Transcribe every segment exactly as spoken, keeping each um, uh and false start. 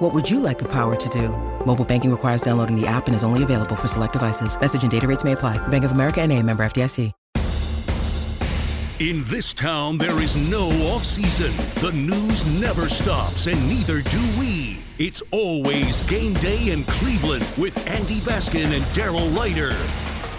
What would you like the power to do? Mobile banking requires downloading the app and is only available for select devices. Message and data rates may apply. Bank of America N A, member F D I C. In this town, there is no off-season. The news never stops, and neither do we. It's always game day in Cleveland with Andy Baskin and Daryl Leiter.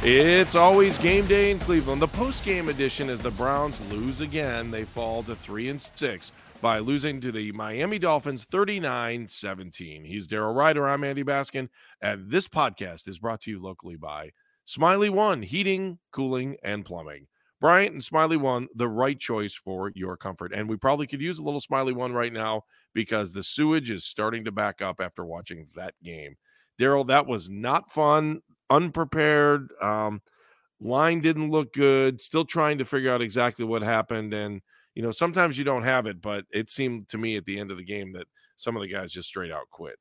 It's always game day in Cleveland. The post-game edition is the Browns lose again. They fall to three and six by losing to the Miami Dolphins thirty-nine seventeen. He's Daryl Ryder. I'm Andy Baskin, and this podcast is brought to you locally by Smiley One Heating, Cooling, and Plumbing. Bryant and Smiley One, the right choice for your comfort. And we probably could use a little Smiley One right now because the sewage is starting to back up after watching that game. Daryl, that was not fun, unprepared. Um, line didn't look good. Still trying to figure out exactly what happened. And, you know, sometimes you don't have it, but it seemed to me at the end of the game that some of the guys just straight out quit.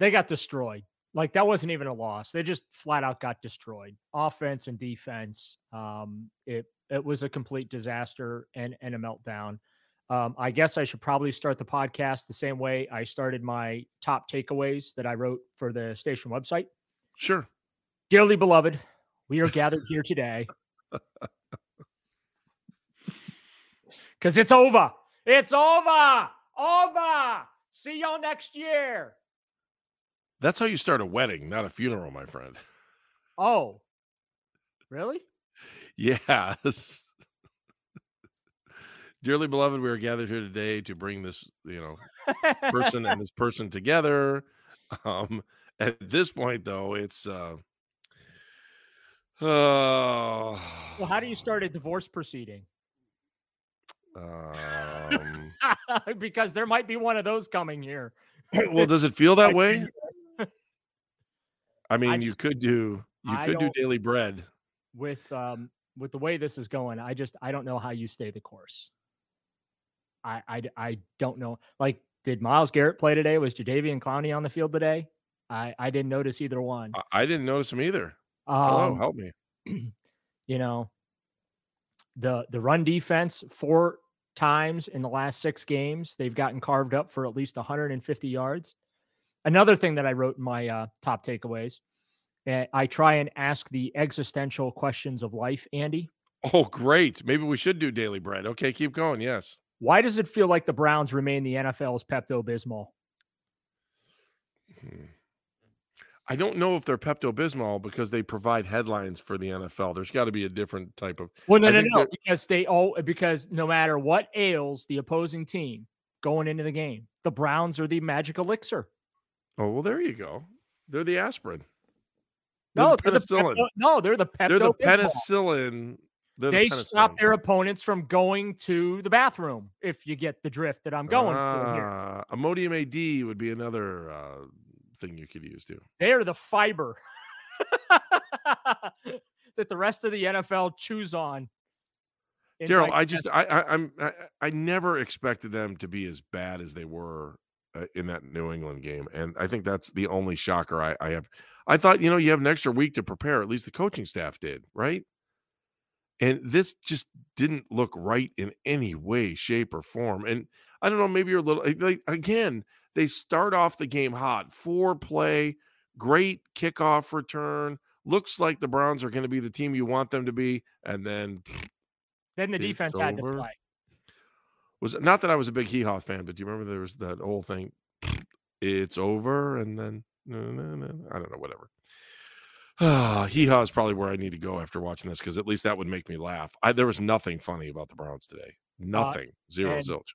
They got destroyed. Like, that wasn't even a loss. They just flat out got destroyed. Offense and defense. Um, it it was a complete disaster and, and a meltdown. Um, I guess I should probably start the podcast the same way I started my top takeaways that I wrote for the station website. Sure. Dearly beloved, we are gathered here today. Because it's over. It's over. Over. See y'all next year. That's how you start a wedding, not a funeral, my friend. Oh, really? Yes. Dearly beloved, we are gathered here today to bring this, you know, person and this person together. Um, at this point, though, it's. Uh, uh, well, how do you start a divorce proceeding? Um, because there might be one of those coming here. Well, does it feel that way? I mean, I just, you could do you I could do daily bread with um with the way this is going. I just I don't know how you stay the course. I I, I don't know. Like, did Miles Garrett play today? Was Jadavian Clowney on the field today? I, I didn't notice either one. I didn't notice him either. Um, Hello, help me. You know, the the run defense four times in the last six games they've gotten carved up for at least one hundred fifty yards. Another thing that I wrote in my uh, top takeaways, uh, I try and ask the existential questions of life, Andy. Oh, great. Maybe we should do daily bread. Okay, keep going. Yes. Why does it feel like the Browns remain the N F L's Pepto-Bismol? Hmm. I don't know if they're Pepto-Bismol because they provide headlines for the N F L. There's got to be a different type of... Well, no, I no, no, that... because they all, because no matter what ails the opposing team going into the game, the Browns are the magic elixir. Oh, well, there you go. They're the aspirin. They're no, the penicillin. They're the Pepto, no, they're the Pepto. They're the penicillin. They're they the penicillin. Stop their opponents from going to the bathroom, if you get the drift that I'm going uh, for here. Imodium A D would be another uh, thing you could use, too. They are the fiber that the rest of the N F L chews on. Daryl, I just, I, I, I'm, I, I never expected them to be as bad as they were in that New England game. And I think that's the only shocker I, I have. I thought, you know, you have an extra week to prepare. At least the coaching staff did, right? And this just didn't look right in any way, shape, or form. And I don't know, maybe you're a little, like, again, they start off the game hot. Foreplay, great kickoff return. Looks like the Browns are going to be the team you want them to be. And then. Then the defense over. Had to play. Was not that I was a big hee-haw fan, but do you remember there was that whole thing? It's over, and then no, no, no, I don't know, whatever. Ah, hee-haw is probably where I need to go after watching this, because at least that would make me laugh. I, there was nothing funny about the Browns today. Nothing, uh, zero zilch.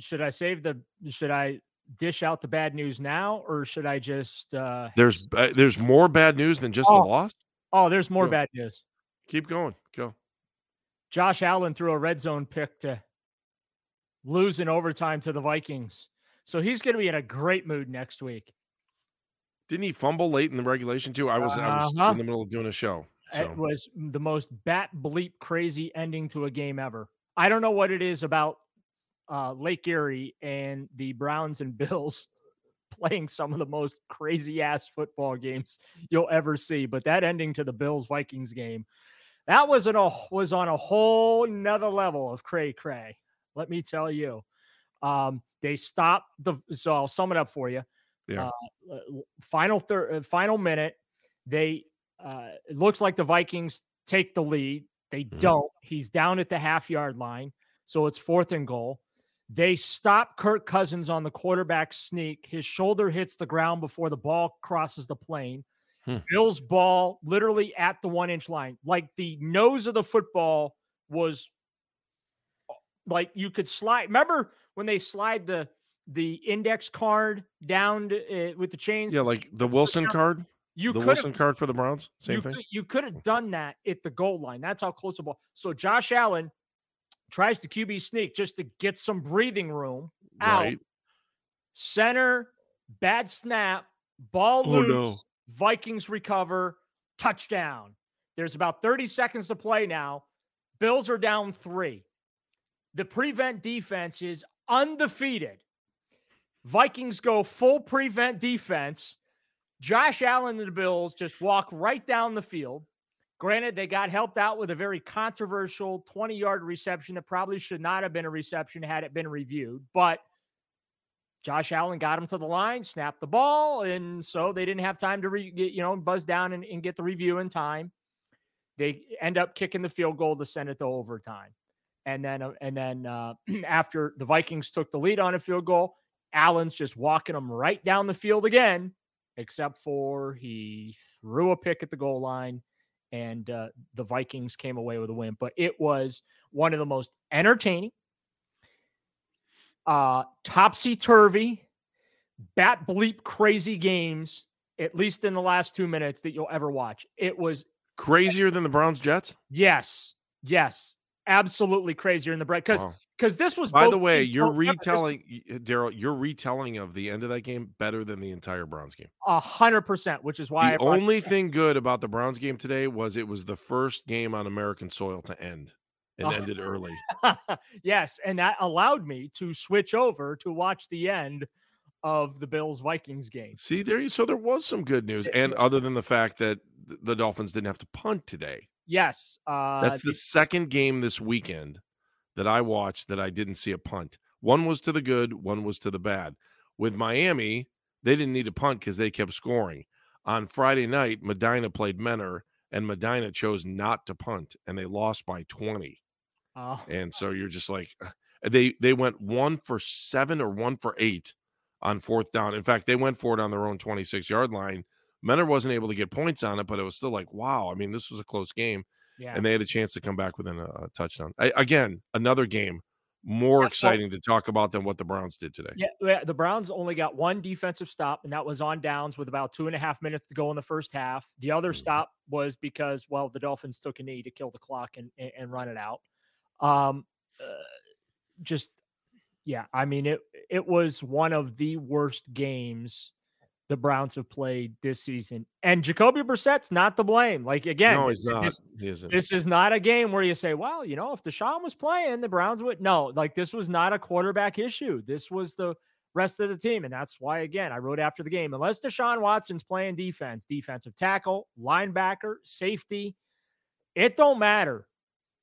Should I save the? Should I dish out the bad news now, or should I just? Uh, there's uh, there's more bad news than just oh, the loss. Oh, there's more go. bad news. Keep going. Go. Josh Allen threw a red zone pick to. Lose in overtime to the Vikings. So he's going to be in a great mood next week. Didn't he fumble late in the regulation, too? I was, uh-huh. I was in the middle of doing a show. So. It was the most bat bleep crazy ending to a game ever. I don't know what it is about uh, Lake Erie and the Browns and Bills playing some of the most crazy-ass football games you'll ever see. But that ending to the Bills-Vikings game, that was, an, was on a whole nother level of cray-cray, let me tell you. Um, they stopped the – so I'll sum it up for you. Yeah. Uh, final, thir- final minute, they uh, – it looks like the Vikings take the lead. They mm-hmm. don't. He's down at the half-yard line, so it's fourth and goal. They stop Kirk Cousins on the quarterback sneak. His shoulder hits the ground before the ball crosses the plane. Hmm. Bill's ball literally at the one-inch line. Like the nose of the football was like you could slide. Remember when they slide the the index card down to, uh, with the chains? Yeah, like the Wilson card? You the Wilson card for the Browns? Same you thing? Could, you could have done that at the goal line. That's how close the ball. So Josh Allen tries to Q B sneak just to get some breathing room out. Right. Center, bad snap, ball oh, loose, no. Vikings recover, touchdown. There's about thirty seconds to play now. Bills are down three. The prevent defense is undefeated. Vikings go full prevent defense. Josh Allen and the Bills just walk right down the field. Granted, they got helped out with a very controversial twenty-yard reception that probably should not have been a reception had it been reviewed. But Josh Allen got him to the line, snapped the ball, and so they didn't have time to re- get, you know, buzz down and, and get the review in time. They end up kicking the field goal to send it to overtime. And then, uh, and then uh, after the Vikings took the lead on a field goal, Allen's just walking them right down the field again, except for he threw a pick at the goal line. And uh, the Vikings came away with a win. But it was one of the most entertaining, uh, topsy-turvy, bat-bleep crazy games, at least in the last two minutes, that you'll ever watch. It was crazier than the Browns-Jets? Yes. Yes. Absolutely crazier in the break. Because because wow. this was – By the way, you're retelling – Daryl, your retelling of the end of that game better than the entire Browns game. A hundred percent, which is why – The only thing good about the Browns game today was it was the first game on American soil to end and oh. ended early. Yes, and that allowed me to switch over to watch the end of the Bills-Vikings game. See, there you – so there was some good news, and other than the fact that the Dolphins didn't have to punt today. Yes. Uh, That's the second game this weekend that I watched that I didn't see a punt. One was to the good, one was to the bad. With Miami, they didn't need a punt because they kept scoring. On Friday night, Medina played Menor, and Medina chose not to punt, and they lost by twenty. Oh. And so you're just like, they, they went one for seven or one for eight on fourth down. In fact, they went for it on their own twenty-six-yard line. Menor wasn't able to get points on it, but it was still like, wow, I mean, this was a close game. Yeah. And they had a chance to come back within a, a touchdown. I, again, another game more yeah, exciting well, to talk about than what the Browns did today. Yeah, the Browns only got one defensive stop, and that was on downs with about two and a half minutes to go in the first half. The other mm-hmm. stop was because, well, the Dolphins took a knee to kill the clock and, and, and run it out. Um, uh, just, yeah, I mean, it it was one of the worst games the Browns have played this season, and Jacoby Brissett's not to blame. Like again, no, he's not. This, he isn't. This is not a game where you say, "Well, you know, if Deshaun was playing, the Browns would." No, like this was not a quarterback issue. This was the rest of the team, and that's why again I wrote after the game. Unless Deshaun Watson's playing defense, defensive tackle, linebacker, safety, it don't matter.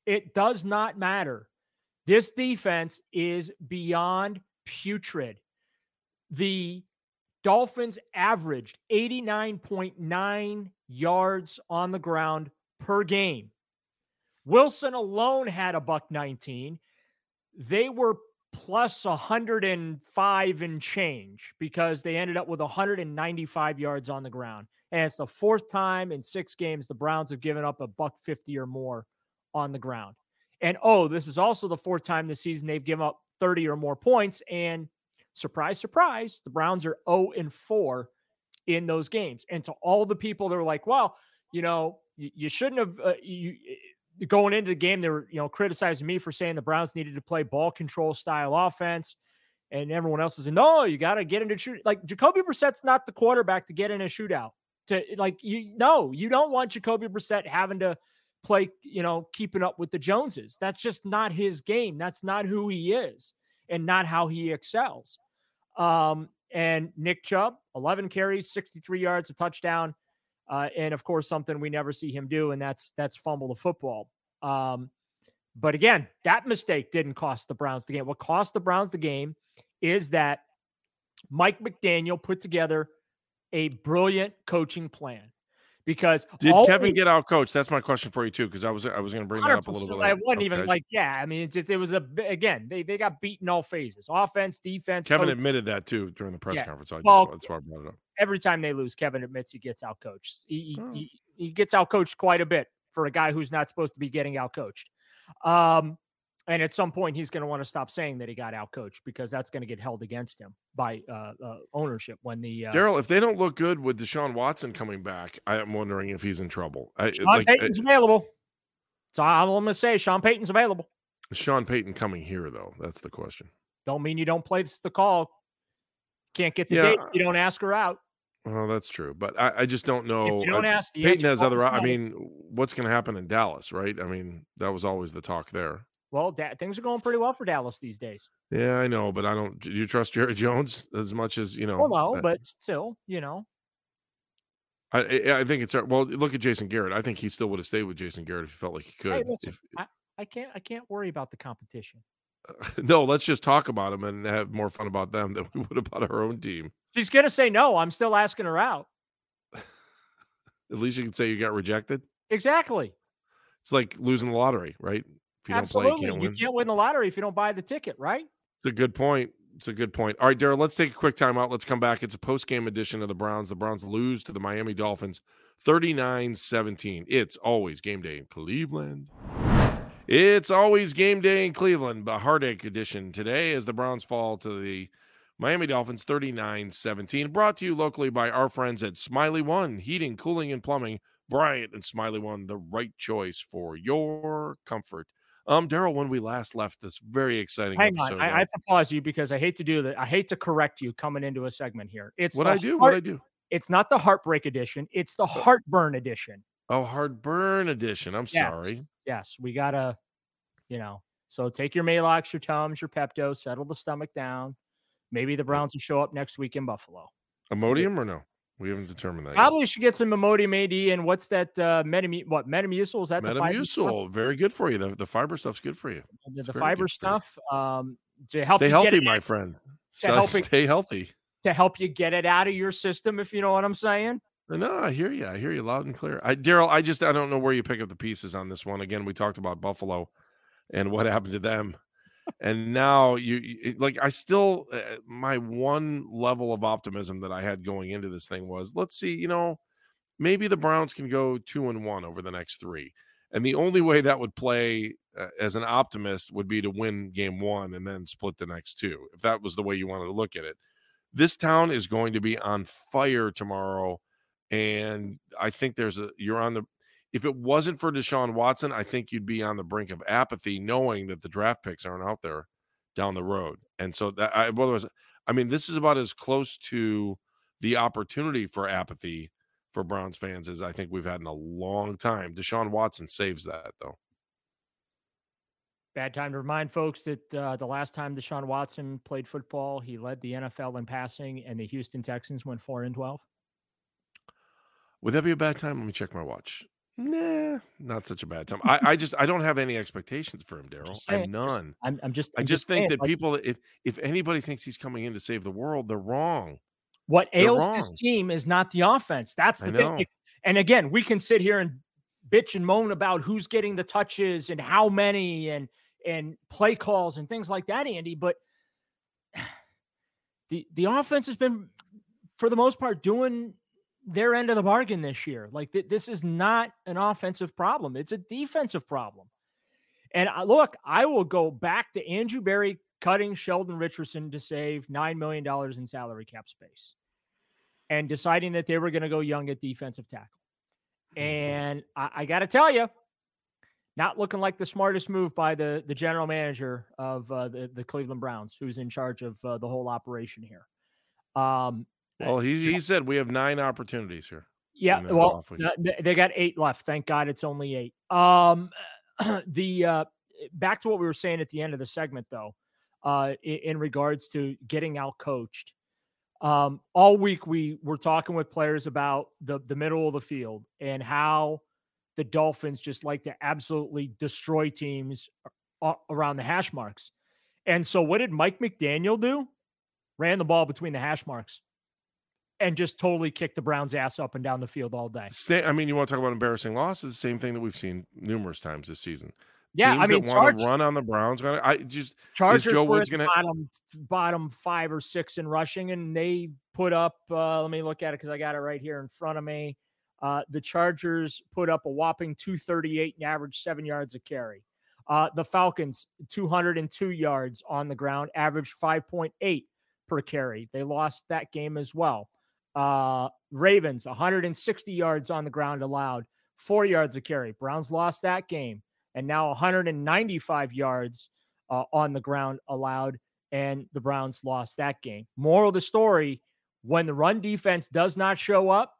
It does not matter. This defense is beyond putrid. The Dolphins averaged eighty-nine point nine yards on the ground per game. Wilson alone had a buck nineteen. They were plus one hundred five and change because they ended up with one hundred ninety-five yards on the ground. And it's the fourth time in six games the Browns have given up a buck fifty or more on the ground. And, oh, this is also the fourth time this season they've given up thirty or more points, and surprise, surprise, the Browns are oh and four in those games. And to all the people that were like, well, you know, you, you shouldn't have uh, you, going into the game, they were, you know, criticizing me for saying the Browns needed to play ball control style offense. And everyone else is, no, you got to get into shoot. Like Jacoby Brissett's not the quarterback to get in a shootout. to like, you no, you don't want Jacoby Brissett having to play, you know, keeping up with the Joneses. That's just not his game. That's not who he is and not how he excels. Um, and Nick Chubb, eleven carries, sixty-three yards, a touchdown. Uh, and of course, something we never see him do. And that's, that's fumble the football. Um, but again, that mistake didn't cost the Browns the game. What cost the Browns the game is that Mike McDaniel put together a brilliant coaching plan. Because did Kevin we, get out coached? That's my question for you too, because I was I was going to bring that up a little bit. Later. I wasn't okay. even like yeah. I mean, it just it was a again they they got beaten all phases, offense, defense. Kevin coaching. admitted that too during the press yeah. conference. So I well, just, that's why I brought it up. Every time they lose, Kevin admits he gets out coached. He, oh. he he gets out coached quite a bit for a guy who's not supposed to be getting out coached. Um, and at some point, he's going to want to stop saying that he got out coached because that's going to get held against him by uh, uh, ownership. When the uh, Daryl, if they don't look good with Deshaun Watson coming back, I am wondering if he's in trouble. I, Sean like, Payton's I, available. So I'm going to say Sean Payton's available. Is Sean Payton coming here though? That's the question. Don't mean you don't play the call. Can't get the yeah. date if you don't ask her out. Well, that's true, but I, I just don't know. If you don't I, ask the Payton has other. I mean, what's going to happen in Dallas, right? I mean, that was always the talk there. Well, da- things are going pretty well for Dallas these days. Yeah, I know, but I don't. Do you trust Jerry Jones as much as you know? Well, no, but still, you know. I I think it's well. Look at Jason Garrett. I think he still would have stayed with Jason Garrett if he felt like he could. Hey, listen, if, I, I can't. I can't worry about the competition. No, let's just talk about them and have more fun about them than we would about our own team. She's going to say no. I'm still asking her out. At least you can say you got rejected. Exactly. It's like losing the lottery, right? If you Absolutely. Don't play, you can't, you win. can't win the lottery if you don't buy the ticket, right? It's a good point. It's a good point. All right, Daryl, let's take a quick timeout. Let's come back. It's a post-game edition of the Browns. The Browns lose to the Miami Dolphins thirty-nine seventeen. It's always game day in Cleveland. It's always game day in Cleveland, the heartache edition today as the Browns fall to the Miami Dolphins thirty-nine seventeen. Brought to you locally by our friends at Smiley One, heating, cooling, and plumbing. Bryant and Smiley One, the right choice for your comfort. Um, Daryl, when we last left this very exciting Hang episode. On, I, I have to pause you because I hate to do that. I hate to correct you coming into a segment here. It's what I do, heart, what I do. It's not the heartbreak edition. It's the heartburn edition. Oh, heartburn edition. I'm yes. sorry. Yes, we got to, you know, so take your Maalox, your Tums, your Pepto, settle the stomach down. Maybe the Browns will show up next week in Buffalo. Imodium or no? We haven't determined that Probably yet. Should get some Imodium A D. And what's that? Uh, Metamu- what, Metamucil? Is that Metamucil, very good for you. The, the fiber stuff's good for you. The, the fiber stuff. Um, to help Stay healthy, my friend. Stay healthy. To help you get it out of your system, if you know what I'm saying. No, I hear you. I hear you loud and clear. I, Daryl, I just, I don't know where you pick up the pieces on this one. Again, we talked about Buffalo and what happened to them. And now you, you like, I still, uh, my one level of optimism that I had going into this thing was, let's see, you know, maybe the Browns can go two and one over the next three. And the only way that would play uh, as an optimist would be to win game one and then split the next two. If that was the way you wanted to look at it, this town is going to be on fire tomorrow. And I think there's a, you're on the, if it wasn't for Deshaun Watson, I think you'd be on the brink of apathy knowing that the draft picks aren't out there down the road. And so that I, otherwise, I mean, this is about as close to the opportunity for apathy for Browns fans as I think we've had in a long time. Deshaun Watson saves that though. Bad time to remind folks that uh, the last time Deshaun Watson played football, he led the N F L in passing and the Houston Texans went four and twelve. Would that be a bad time? Let me check my watch. Nah, not such a bad time. I, I just I don't have any expectations for him, Daryl. I have none. I'm, I'm just I'm I just, just think saying, that like, people if if anybody thinks he's coming in to save the world, they're wrong. What they're ails wrong. This team is not the offense. That's the thing. And again, we can sit here and bitch and moan about who's getting the touches and how many and and play calls and things like that, Andy. But the the offense has been, for the most part, doing their end of the bargain this year. Like th- this is not an offensive problem. It's a defensive problem. And I, look, I will go back to Andrew Berry cutting Sheldon Richardson to save nine million dollars in salary cap space and deciding that they were going to go young at defensive tackle. And I, I got to tell you, not looking like the smartest move by the, the general manager of uh, the, the Cleveland Browns, who's in charge of uh, the whole operation here. Um, Well, he he said we have nine opportunities here. Yeah, well, they got eight left. Thank God it's only eight. Um, the uh, back to what we were saying at the end of the segment, though, uh, in, in regards to getting out coached. Um, all week we were talking with players about the the middle of the field and how the Dolphins just like to absolutely destroy teams around the hash marks. And so what did Mike McDaniel do? Ran the ball between the hash marks and just totally kicked the Browns' ass up and down the field all day. I mean, you want to talk about embarrassing losses, the same thing that we've seen numerous times this season. Yeah, teams I mean, that want Chargers, to run on the Browns. I just Chargers is Joe Woods gonna bottom, bottom five or six in rushing, and they put up. Uh, let me look at it because I got it right here in front of me. Uh, the Chargers put up a whopping two thirty-eight and averaged seven yards a carry. Uh, the Falcons two oh two yards on the ground, averaged five point eight per carry. They lost that game as well. Uh, Ravens one hundred sixty yards on the ground allowed, four yards a carry. Browns lost that game. And now one hundred ninety-five yards uh, on the ground allowed, and the Browns lost that game. Moral of the story, when the run defense does not show up,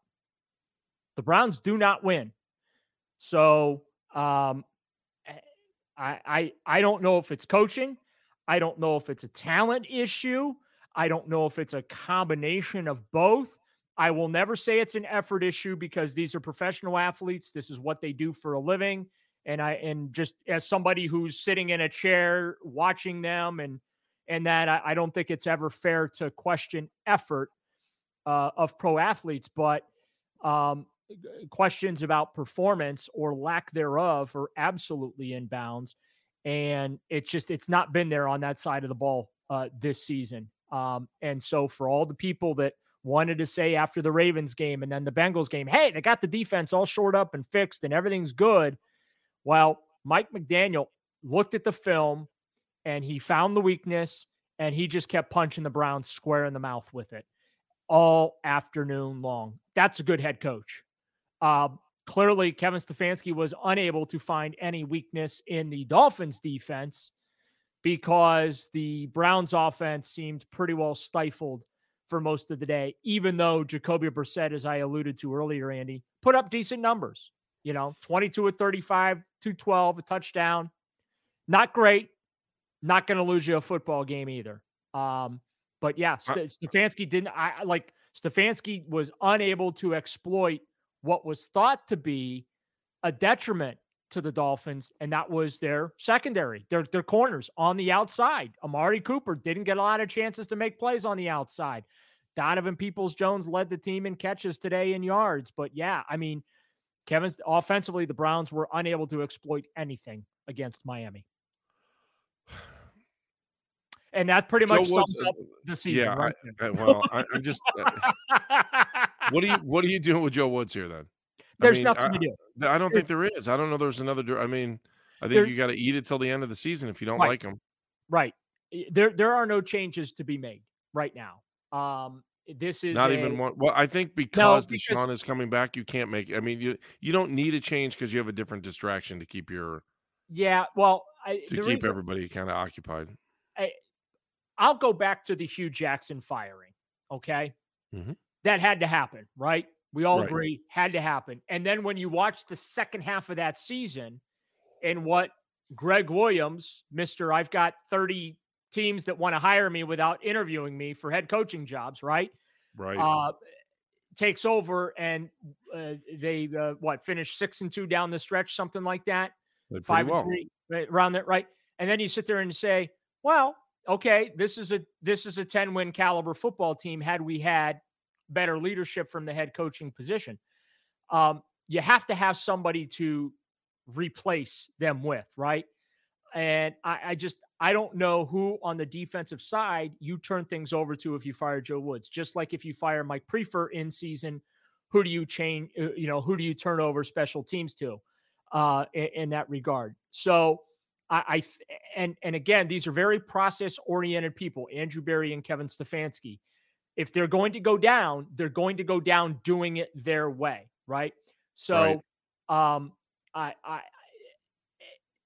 the Browns do not win. So um, I, I, I don't know if it's coaching. I don't know if it's a talent issue. I don't know if it's a combination of both. I will never say it's an effort issue because these are professional athletes. This is what they do for a living. And I, and just as somebody who's sitting in a chair watching them and, and that I, I don't think it's ever fair to question effort uh, of pro athletes, but um, questions about performance or lack thereof are absolutely in bounds. And it's just, it's not been there on that side of the ball uh, this season. Um, and so for all the people that wanted to say after the Ravens game and then the Bengals game, hey, they got the defense all shored up and fixed and everything's good. Well, Mike McDaniel looked at the film and he found the weakness and he just kept punching the Browns square in the mouth with it all afternoon long. That's a good head coach. Uh, clearly, Kevin Stefanski was unable to find any weakness in the Dolphins defense because the Browns offense seemed pretty well stifled for most of the day, even though Jacoby Brissett, as I alluded to earlier, Andy, put up decent numbers. You know, twenty-two of thirty-five, two twelve, a touchdown. Not great. Not going to lose you a football game either. Um, but yeah, St- Stefanski didn't. I like Stefanski was unable to exploit what was thought to be a detriment to the Dolphins, and that was their secondary, their their corners on the outside. Amari Cooper didn't get a lot of chances to make plays on the outside. Donovan Peoples-Jones led the team in catches today in yards. But yeah, I mean. Kevin's offensively, the Browns were unable to exploit anything against Miami. And that pretty Joe much sums Woods, up the season. Yeah, right? I, I, well, I, I'm just – what are you What are you doing with Joe Woods here then? There's I mean, nothing I, to do. I don't think there is. I don't know there's another – I mean, I think there, you got to eat it till the end of the season if you don't right. like him. Right. There there are no changes to be made right now. Um This is not a, even one. Well, I think because, no, because Deshaun is coming back, you can't make. I mean, you you don't need a change because you have a different distraction to keep your. Yeah, well, I, to keep reason, everybody kind of occupied. I, I'll go back to the Hugh Jackson firing. Okay, mm-hmm. That had to happen, right? We all right. agree had to happen. And then when you watch the second half of that season, and what Greg Williams, Mister I've got thirty teams that want to hire me without interviewing me for head coaching jobs, right? Right. Uh, takes over and uh, they, uh, what, finished six and two down the stretch, something like that. They're Five and well. three, right, around that, right? And then you sit there and say, well, okay, this is a this is a ten-win caliber football team had we had better leadership from the head coaching position. Um, you have to have somebody to replace them with, right? And I, I just, I don't know who on the defensive side you turn things over to if you fire Joe Woods. Just like if you fire Mike Prefer in season, who do you change, you know, who do you turn over special teams to uh, in, in that regard? So I, I and and again, these are very process-oriented people, Andrew Berry and Kevin Stefanski. If they're going to go down, they're going to go down doing it their way, right? So right. Um, I I.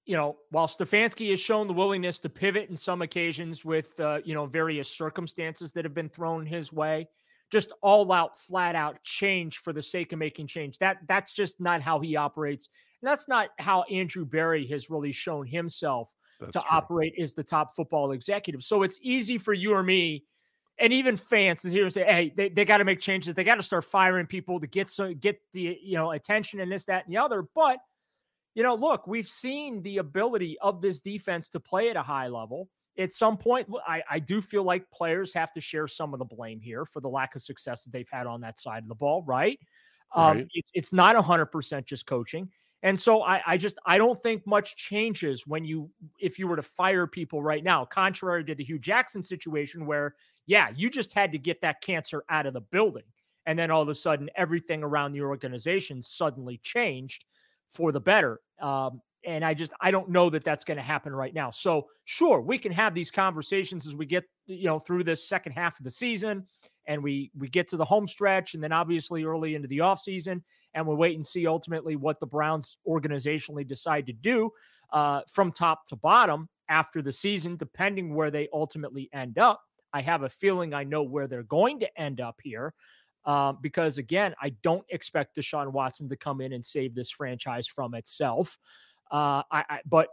You know, while Stefanski has shown the willingness to pivot in some occasions with, uh, you know, various circumstances that have been thrown his way, just all out, flat out change for the sake of making change. That that's just not how he operates. And that's not how Andrew Berry has really shown himself that's to true. operate as the top football executive. So it's easy for you or me, and even fans, to hear and say, hey, they, they got to make changes. They got to start firing people to get so get the you know attention and this, that, and the other. But, you know, look, we've seen the ability of this defense to play at a high level. At some point, I, I do feel like players have to share some of the blame here for the lack of success that they've had on that side of the ball, right? Um, right. It's it's not one hundred percent just coaching. And so I, I just I don't think much changes when you if you were to fire people right now, contrary to the Hugh Jackson situation where, yeah, you just had to get that cancer out of the building. And then all of a sudden, everything around the organization suddenly changed for the better. Um, and I just, I don't know that that's going to happen right now. So sure, we can have these conversations as we get, you know, through this second half of the season and we, we get to the home stretch and then obviously early into the off season, and we'll wait and see ultimately what the Browns organizationally decide to do uh, from top to bottom after the season, depending where they ultimately end up. I have a feeling I know where they're going to end up here. Um, because again, I don't expect Deshaun Watson to come in and save this franchise from itself. Uh, I, I, but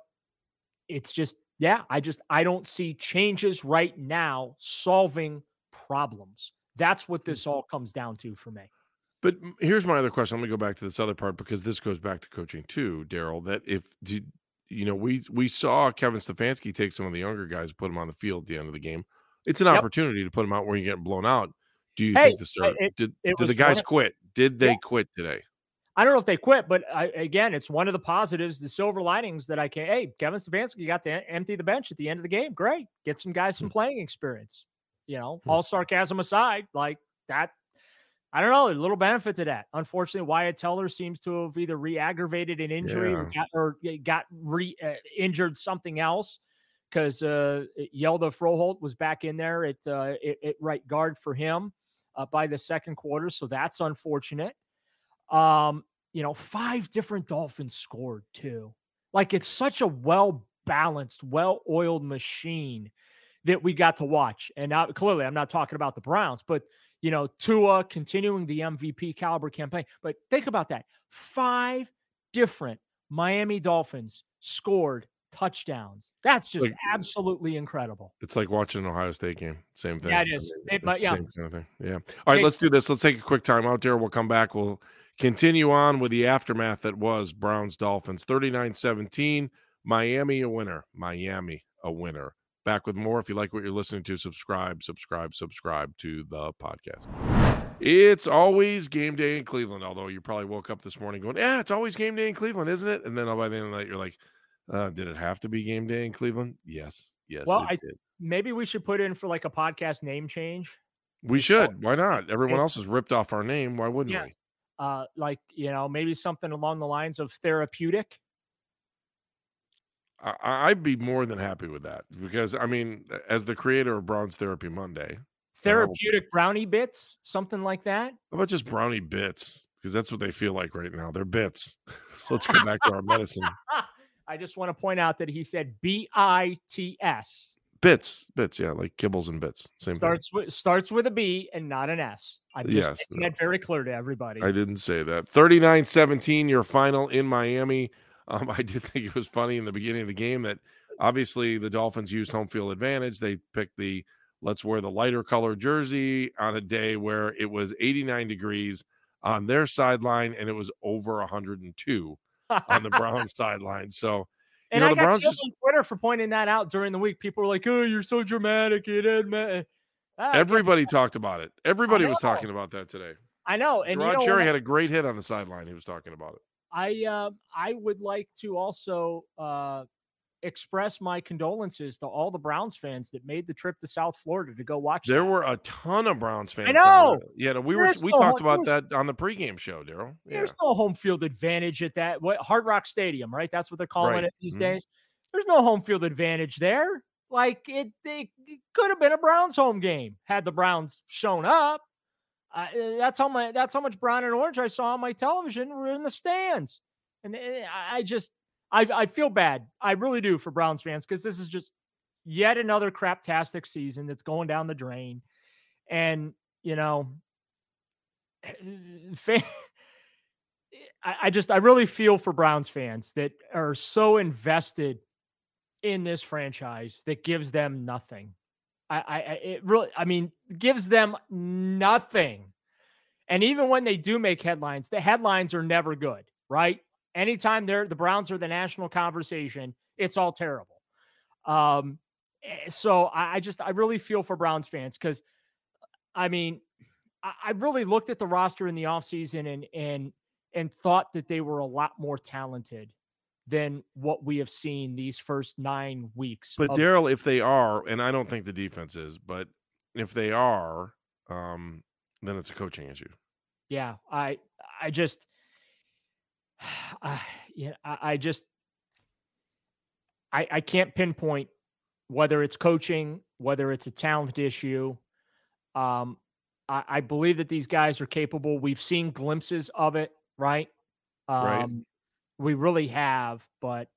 it's just, yeah, I just, I don't see changes right now solving problems. That's what this all comes down to for me. But here's my other question. Let me go back to this other part, because this goes back to coaching too, Daryl, that if, you know, we, we saw Kevin Stefanski take some of the younger guys, put them on the field at the end of the game. It's an yep. opportunity to put them out where you get blown out. Do you hey, think the start it, did, it did the guys funny. quit? Did they yeah. quit today? I don't know if they quit, but I, again, it's one of the positives, the silver linings that I can. Hey, Kevin Stefanski got to empty the bench at the end of the game. Great, get some guys some playing experience. You know, all sarcasm aside, like that. I don't know, a little benefit to that. Unfortunately, Wyatt Teller seems to have either re-aggravated an injury yeah. or got, or got re uh, injured something else. Because uh, Yelda Froholt was back in there at uh, it, it right guard for him uh, by the second quarter, so that's unfortunate. Um, you know, five different Dolphins scored too. Like, it's such a well balanced, well oiled machine that we got to watch. And now, clearly, I'm not talking about the Browns, but you know, Tua continuing the M V P caliber campaign. But think about that: five different Miami Dolphins scored touchdowns. That's just like, absolutely incredible. It's like watching an Ohio State game. Same thing. Yeah, it is. It, but, yeah. Same kind of thing. Yeah. All right, hey, let's do this. Let's take a quick time out there. We'll come back. We'll continue on with the aftermath that was Browns Dolphins thirty-nine seventeen. Miami a winner. Miami a winner. Back with more. If you like what you're listening to, subscribe, subscribe, subscribe to the podcast. It's always game day in Cleveland, although you probably woke up this morning going, yeah, it's always game day in Cleveland, isn't it? And then by the end of the night, you're like, Uh, did it have to be game day in Cleveland? Yes. Yes. Well, I, did. Maybe we should put in for like a podcast name change. We should. Why not? Everyone else has ripped off our name. Why wouldn't yeah. we? Uh, like, you know, maybe something along the lines of therapeutic. I, I'd be more than happy with that, because, I mean, as the creator of Browns Therapy Monday, therapeutic will... brownie bits, something like that. How about just brownie bits? Because that's what they feel like right now. They're bits. Let's go back to our medicine. I just want to point out that he said B I T S. Bits, bits, yeah, like kibbles and bits. Same starts thing. With, starts with a B and not an S. I'm just yes, making no. that very clear to everybody. I didn't say that. thirty-nine seventeen, your final in Miami. Um, I did think it was funny in the beginning of the game that obviously the Dolphins used home field advantage. They picked the let's wear the lighter color jersey on a day where it was eighty-nine degrees on their sideline and it was over one hundred two. On the Browns sideline. So, you know, I the got Browns just on Twitter for pointing that out during the week. People were like, oh, you're so dramatic. It admit. Ah, Everybody talked about it. Everybody was talking about that today. I know. And Ron you know, Cherry had a great hit on the sideline. He was talking about it. I, uh, I would like to also uh, express my condolences to all the Browns fans that made the trip to South Florida to go watch. There that. were a ton of Browns fans. I know. Yeah, we were. There's we talked home, about that on the pregame show, Daryl. Yeah. There's no home field advantage at that. What Hard Rock Stadium, right? That's what they're calling right. it these mm-hmm. days. There's no home field advantage there. Like it, it, it could have been a Browns home game had the Browns shown up. Uh, that's how my. That's how much brown and orange I saw on my television. We're in the stands, and it, I just. I, I feel bad. I really do for Browns fans, because this is just yet another craptastic season that's going down the drain. And, you know, fan, I just, I really feel for Browns fans that are so invested in this franchise that gives them nothing. I, I, it really, I mean, gives them nothing. And even when they do make headlines, the headlines are never good, right? Anytime they're the Browns are the national conversation, it's all terrible. Um, so I, I just, I really feel for Browns fans. Cause I mean, I, I really looked at the roster in the offseason and, and, and thought that they were a lot more talented than what we have seen these first nine weeks. But of- Daryl, if they are, and I don't think the defense is, but if they are, um, then it's a coaching issue. Yeah. I, I just, I, yeah, I, I just, I, I can't pinpoint whether it's coaching, whether it's a talent issue. Um, I, I believe that these guys are capable. We've seen glimpses of it. Right. Um, right. We really have, but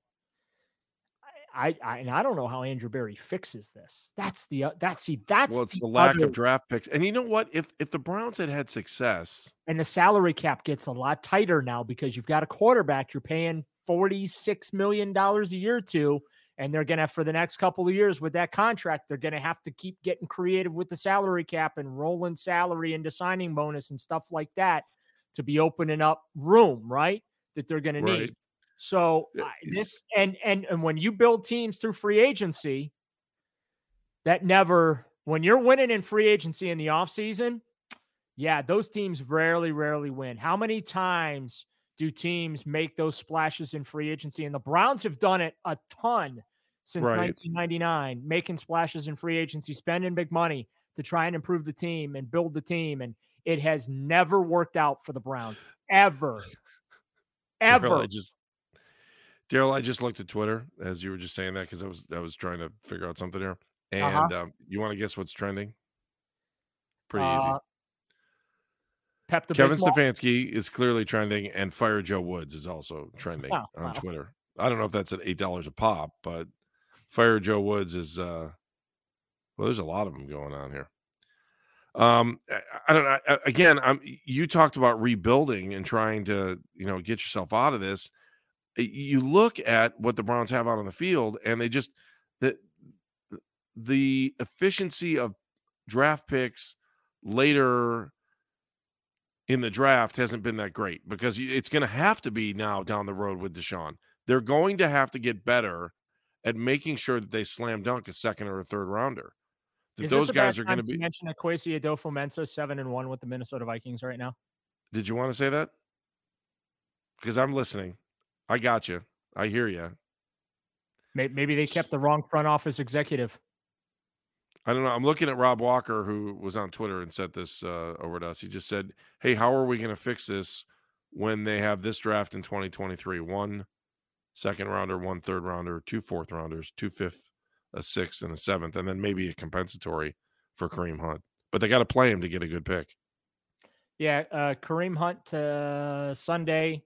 I, I, and I don't know how Andrew Berry fixes this. That's the, uh, that's the, that's well, it's the, the lack other... of draft picks. And you know what, if, if the Browns had had success and the salary cap gets a lot tighter now, because you've got a quarterback you're paying forty-six million dollars a year to, and they're going to, for the next couple of years with that contract, they're going to have to keep getting creative with the salary cap and rolling salary into signing bonus and stuff like that to be opening up room, right, that they're going right. to need. So uh, this, and, and, and when you build teams through free agency, that never, when you're winning in free agency in the offseason, yeah, those teams rarely, rarely win. How many times do teams make those splashes in free agency? And the Browns have done it a ton since right. nineteen ninety-nine, making splashes in free agency, spending big money to try and improve the team and build the team. And it has never worked out for the Browns ever. Ever. Daryl, I just, Daryl, I just looked at Twitter as you were just saying that because I was I was trying to figure out something here. And uh-huh. um, you want to guess what's trending? Pretty uh, easy. Pep the Kevin Stefanski is clearly trending, and Fire Joe Woods is also trending oh, on wow. Twitter. I don't know if that's at eight dollars a pop, but Fire Joe Woods is. Uh, well, there's a lot of them going on here. Um, I don't know. Again, I'm, you talked about rebuilding and trying to, you know, get yourself out of this. You look at what the Browns have out on the field, and they just the the efficiency of draft picks later in the draft hasn't been that great because it's going to have to be now down the road with Deshaun. They're going to have to get better at making sure that they slam dunk a second or a third rounder. That Is those guys are going to be mentioned that Kwesi Adofo-Mensah seven and one with the Minnesota Vikings right now. Did you want to say that? Because I'm listening. I got you. I hear you. Maybe they kept the wrong front office executive. I don't know. I'm looking at Rob Walker, who was on Twitter and sent this uh, over to us. He just said, "Hey, how are we going to fix this when they have this draft in twenty twenty-three? One second rounder, one third rounder, two fourth rounders, two fifth." A sixth and a seventh, and then maybe a compensatory for Kareem Hunt. But they got to play him to get a good pick. Yeah, uh, Kareem Hunt uh, Sunday.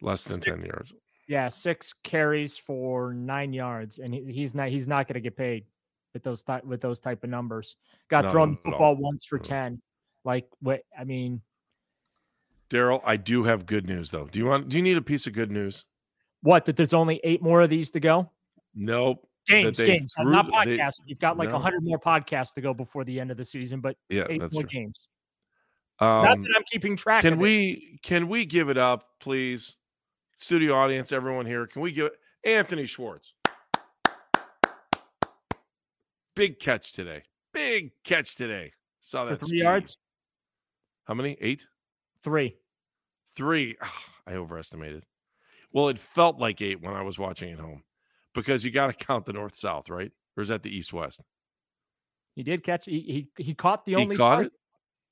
Less than six, ten yards. Yeah, six carries for nine yards, and he, he's not he's not going to get paid with those th- with those type of numbers. Got no, thrown the football once for no. ten. Like what? I mean, Daryl, I do have good news though. Do you want? Do you need a piece of good news? What? That there's only eight more of these to go? Nope. Games, games, threw, not podcasts. They, You've got like a no. hundred more podcasts to go before the end of the season, but yeah, eight that's more true. games. Um, not that I'm keeping track. Can of we it. can we give it up, please? Studio audience, everyone here, can we give it? Anthony Schwartz? Big catch today. Big catch today. Saw that for three speed. yards. How many? Eight. Three. Three. Oh, I overestimated. Well, it felt like eight when I was watching at home. Because you got to count the north-south, right? Or is that the east-west? He did catch he, – he he caught the only he caught target. It?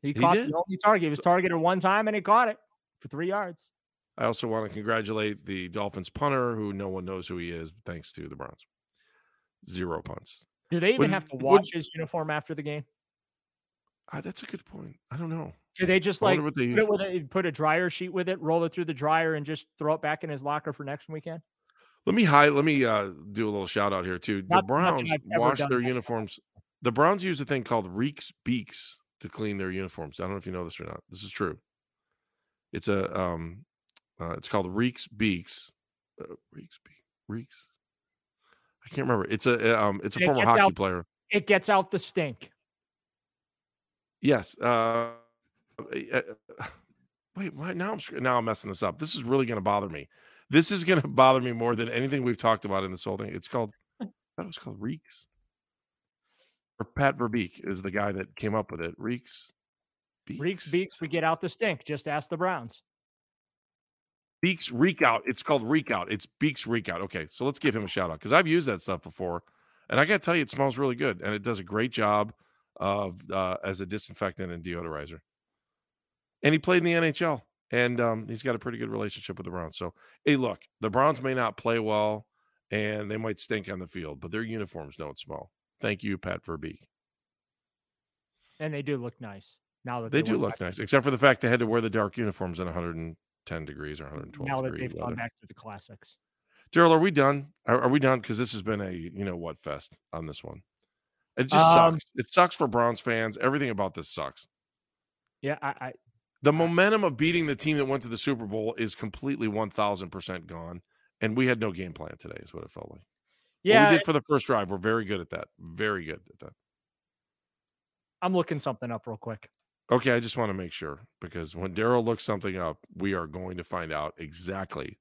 He, he caught did? the only target. He was targeted one time, and he caught it for three yards. I also want to congratulate the Dolphins punter, who no one knows who he is, thanks to the Browns. Zero punts. Do they even would, have to watch would, his uniform after the game? Uh, that's a good point. I don't know. Do they just like put, they it with a, put a dryer sheet with it, roll it through the dryer, and just throw it back in his locker for next weekend? Let me high, let me uh, do a little shout out here too. The not, Browns wash their that. uniforms. The Browns use a thing called Reek's Beaks to clean their uniforms. I don't know if you know this or not. This is true. It's a um, uh, it's called Reek's Beaks. Uh, Reek's Beaks. Reeks. I can't remember. It's a um, it's a it former hockey out, player. It gets out the stink. Yes. Uh, uh, wait. Why now? I'm now I'm messing this up. This is really going to bother me. This is going to bother me more than anything we've talked about in this whole thing. It's called. I thought it was called Reeks. Or Pat Verbeek is the guy that came up with it. Reeks. Beeks. Reeks Beeks. We get out the stink. Just ask the Browns. Beeks Reek Out. It's called Reek Out. It's Beeks Reek Out. Okay, so let's give him a shout out because I've used that stuff before, and I got to tell you, it smells really good, and it does a great job of uh, as a disinfectant and deodorizer. And he played in the N H L, and um, he's got a pretty good relationship with the Browns. So, hey, look, the Browns may not play well, and they might stink on the field, but their uniforms don't smell. Thank you, Pat Verbeek. And they do look nice now that they, they do look nice, except for the fact they had to wear the dark uniforms in one hundred ten degrees or one hundred twelve now that they've weather. Gone back to the classics. Daryl, are we done? Are, are we done? Because this has been a you know what fest on this one. It just um, sucks. It sucks for Browns fans. Everything about this sucks. Yeah, I, I the momentum of beating the team that went to the Super Bowl is completely one thousand percent gone, and we had no game plan today. Is what it felt like. Yeah, what we did for the first drive. We're very good at that. Very good at that. I'm looking something up real quick. Okay, I just want to make sure, because when Daryl looks something up, we are going to find out exactly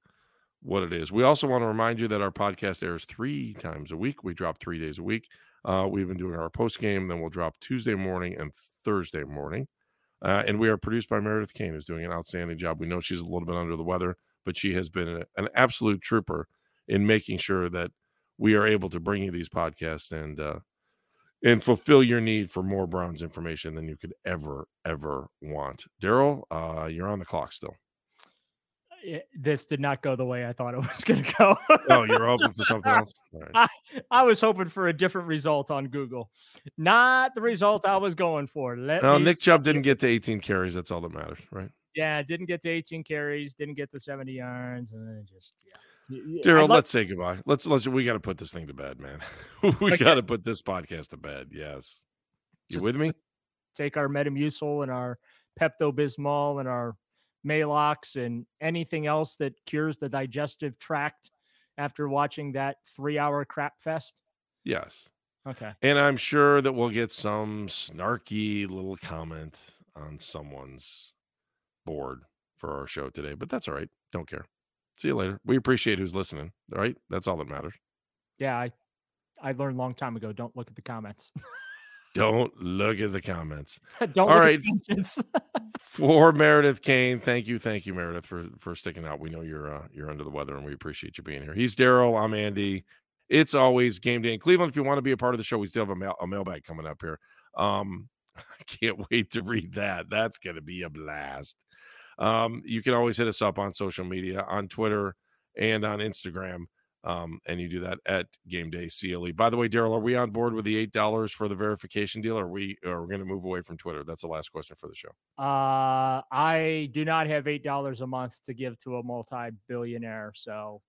what it is. We also want to remind you that our podcast airs three times a week. We drop three days a week. Uh, we've been doing our post game, then we'll drop Tuesday morning and Thursday morning. Uh, and we are produced by Meredith Kane, who's doing an outstanding job. We know she's a little bit under the weather, but she has been a, an absolute trooper in making sure that we are able to bring you these podcasts and uh, and fulfill your need for more Browns information than you could ever, ever want. Daryl, uh, you're on the clock still. It, this did not go the way I thought it was going to go. Oh, you're hoping for something else? All right. I, I was hoping for a different result on Google. Not the result I was going for. Let no, Nick Chubb didn't get to eighteen carries. That's all that matters, right? Yeah, didn't get to eighteen carries, didn't get to seventy yards, and then just, yeah. Daryl, love- let's say goodbye. Let's let's we got to put this thing to bed, man. we okay. got to put this podcast to bed. Yes, you Just with me? Take our Metamucil and our Pepto Bismol and our Malox and anything else that cures the digestive tract after watching that three-hour crap fest. Yes. Okay. And I'm sure that we'll get some snarky little comment on someone's board for our show today, but that's all right. Don't care. See you later. We appreciate who's listening. All right. That's all that matters. Yeah. I, I learned a long time ago. Don't look at the comments. Don't look at the comments. Don't all look right. at For Meredith Kane. Thank you. Thank you, Meredith, for, for sticking out. We know you're, uh, you're under the weather, and we appreciate you being here. He's Daryl. I'm Andy. It's always game day in Cleveland. If you want to be a part of the show, we still have a, mail, a mailbag coming up here. Um, I can't wait to read that. That's going to be a blast. Um, you can always hit us up on social media, on Twitter and on Instagram. Um, and you do that at Game Day C L E. By the way, Daryl, are we on board with the eight dollars for the verification deal? Or are we, are we going to move away from Twitter? That's the last question for the show. Uh, I do not have eight dollars a month to give to a multi-billionaire. So,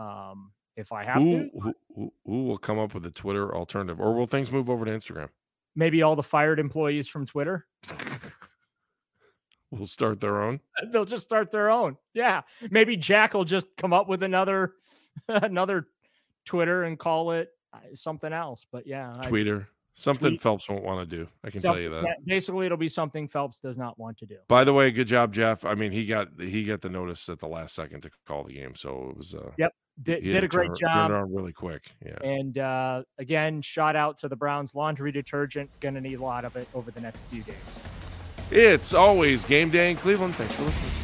um, if I have who, to, who, who will come up with a Twitter alternative, or will things move over to Instagram? Maybe all the fired employees from Twitter. Will start their own. They'll just start their own. Yeah. Maybe Jack will just come up with another, another Twitter and call it something else. But yeah. Tweeter. I, something tweet. Phelps won't want to do. I can something, tell you that. Basically, it'll be something Phelps does not want to do. By the way, good job, Jeff. I mean, he got, he got the notice at the last second to call the game. So it was, uh, yep. Did, did a great turn, job. Turned on really quick. Yeah. And uh, again, shout out to the Browns laundry detergent. Going to need a lot of it over the next few days. It's always game day in Cleveland. Thanks for listening.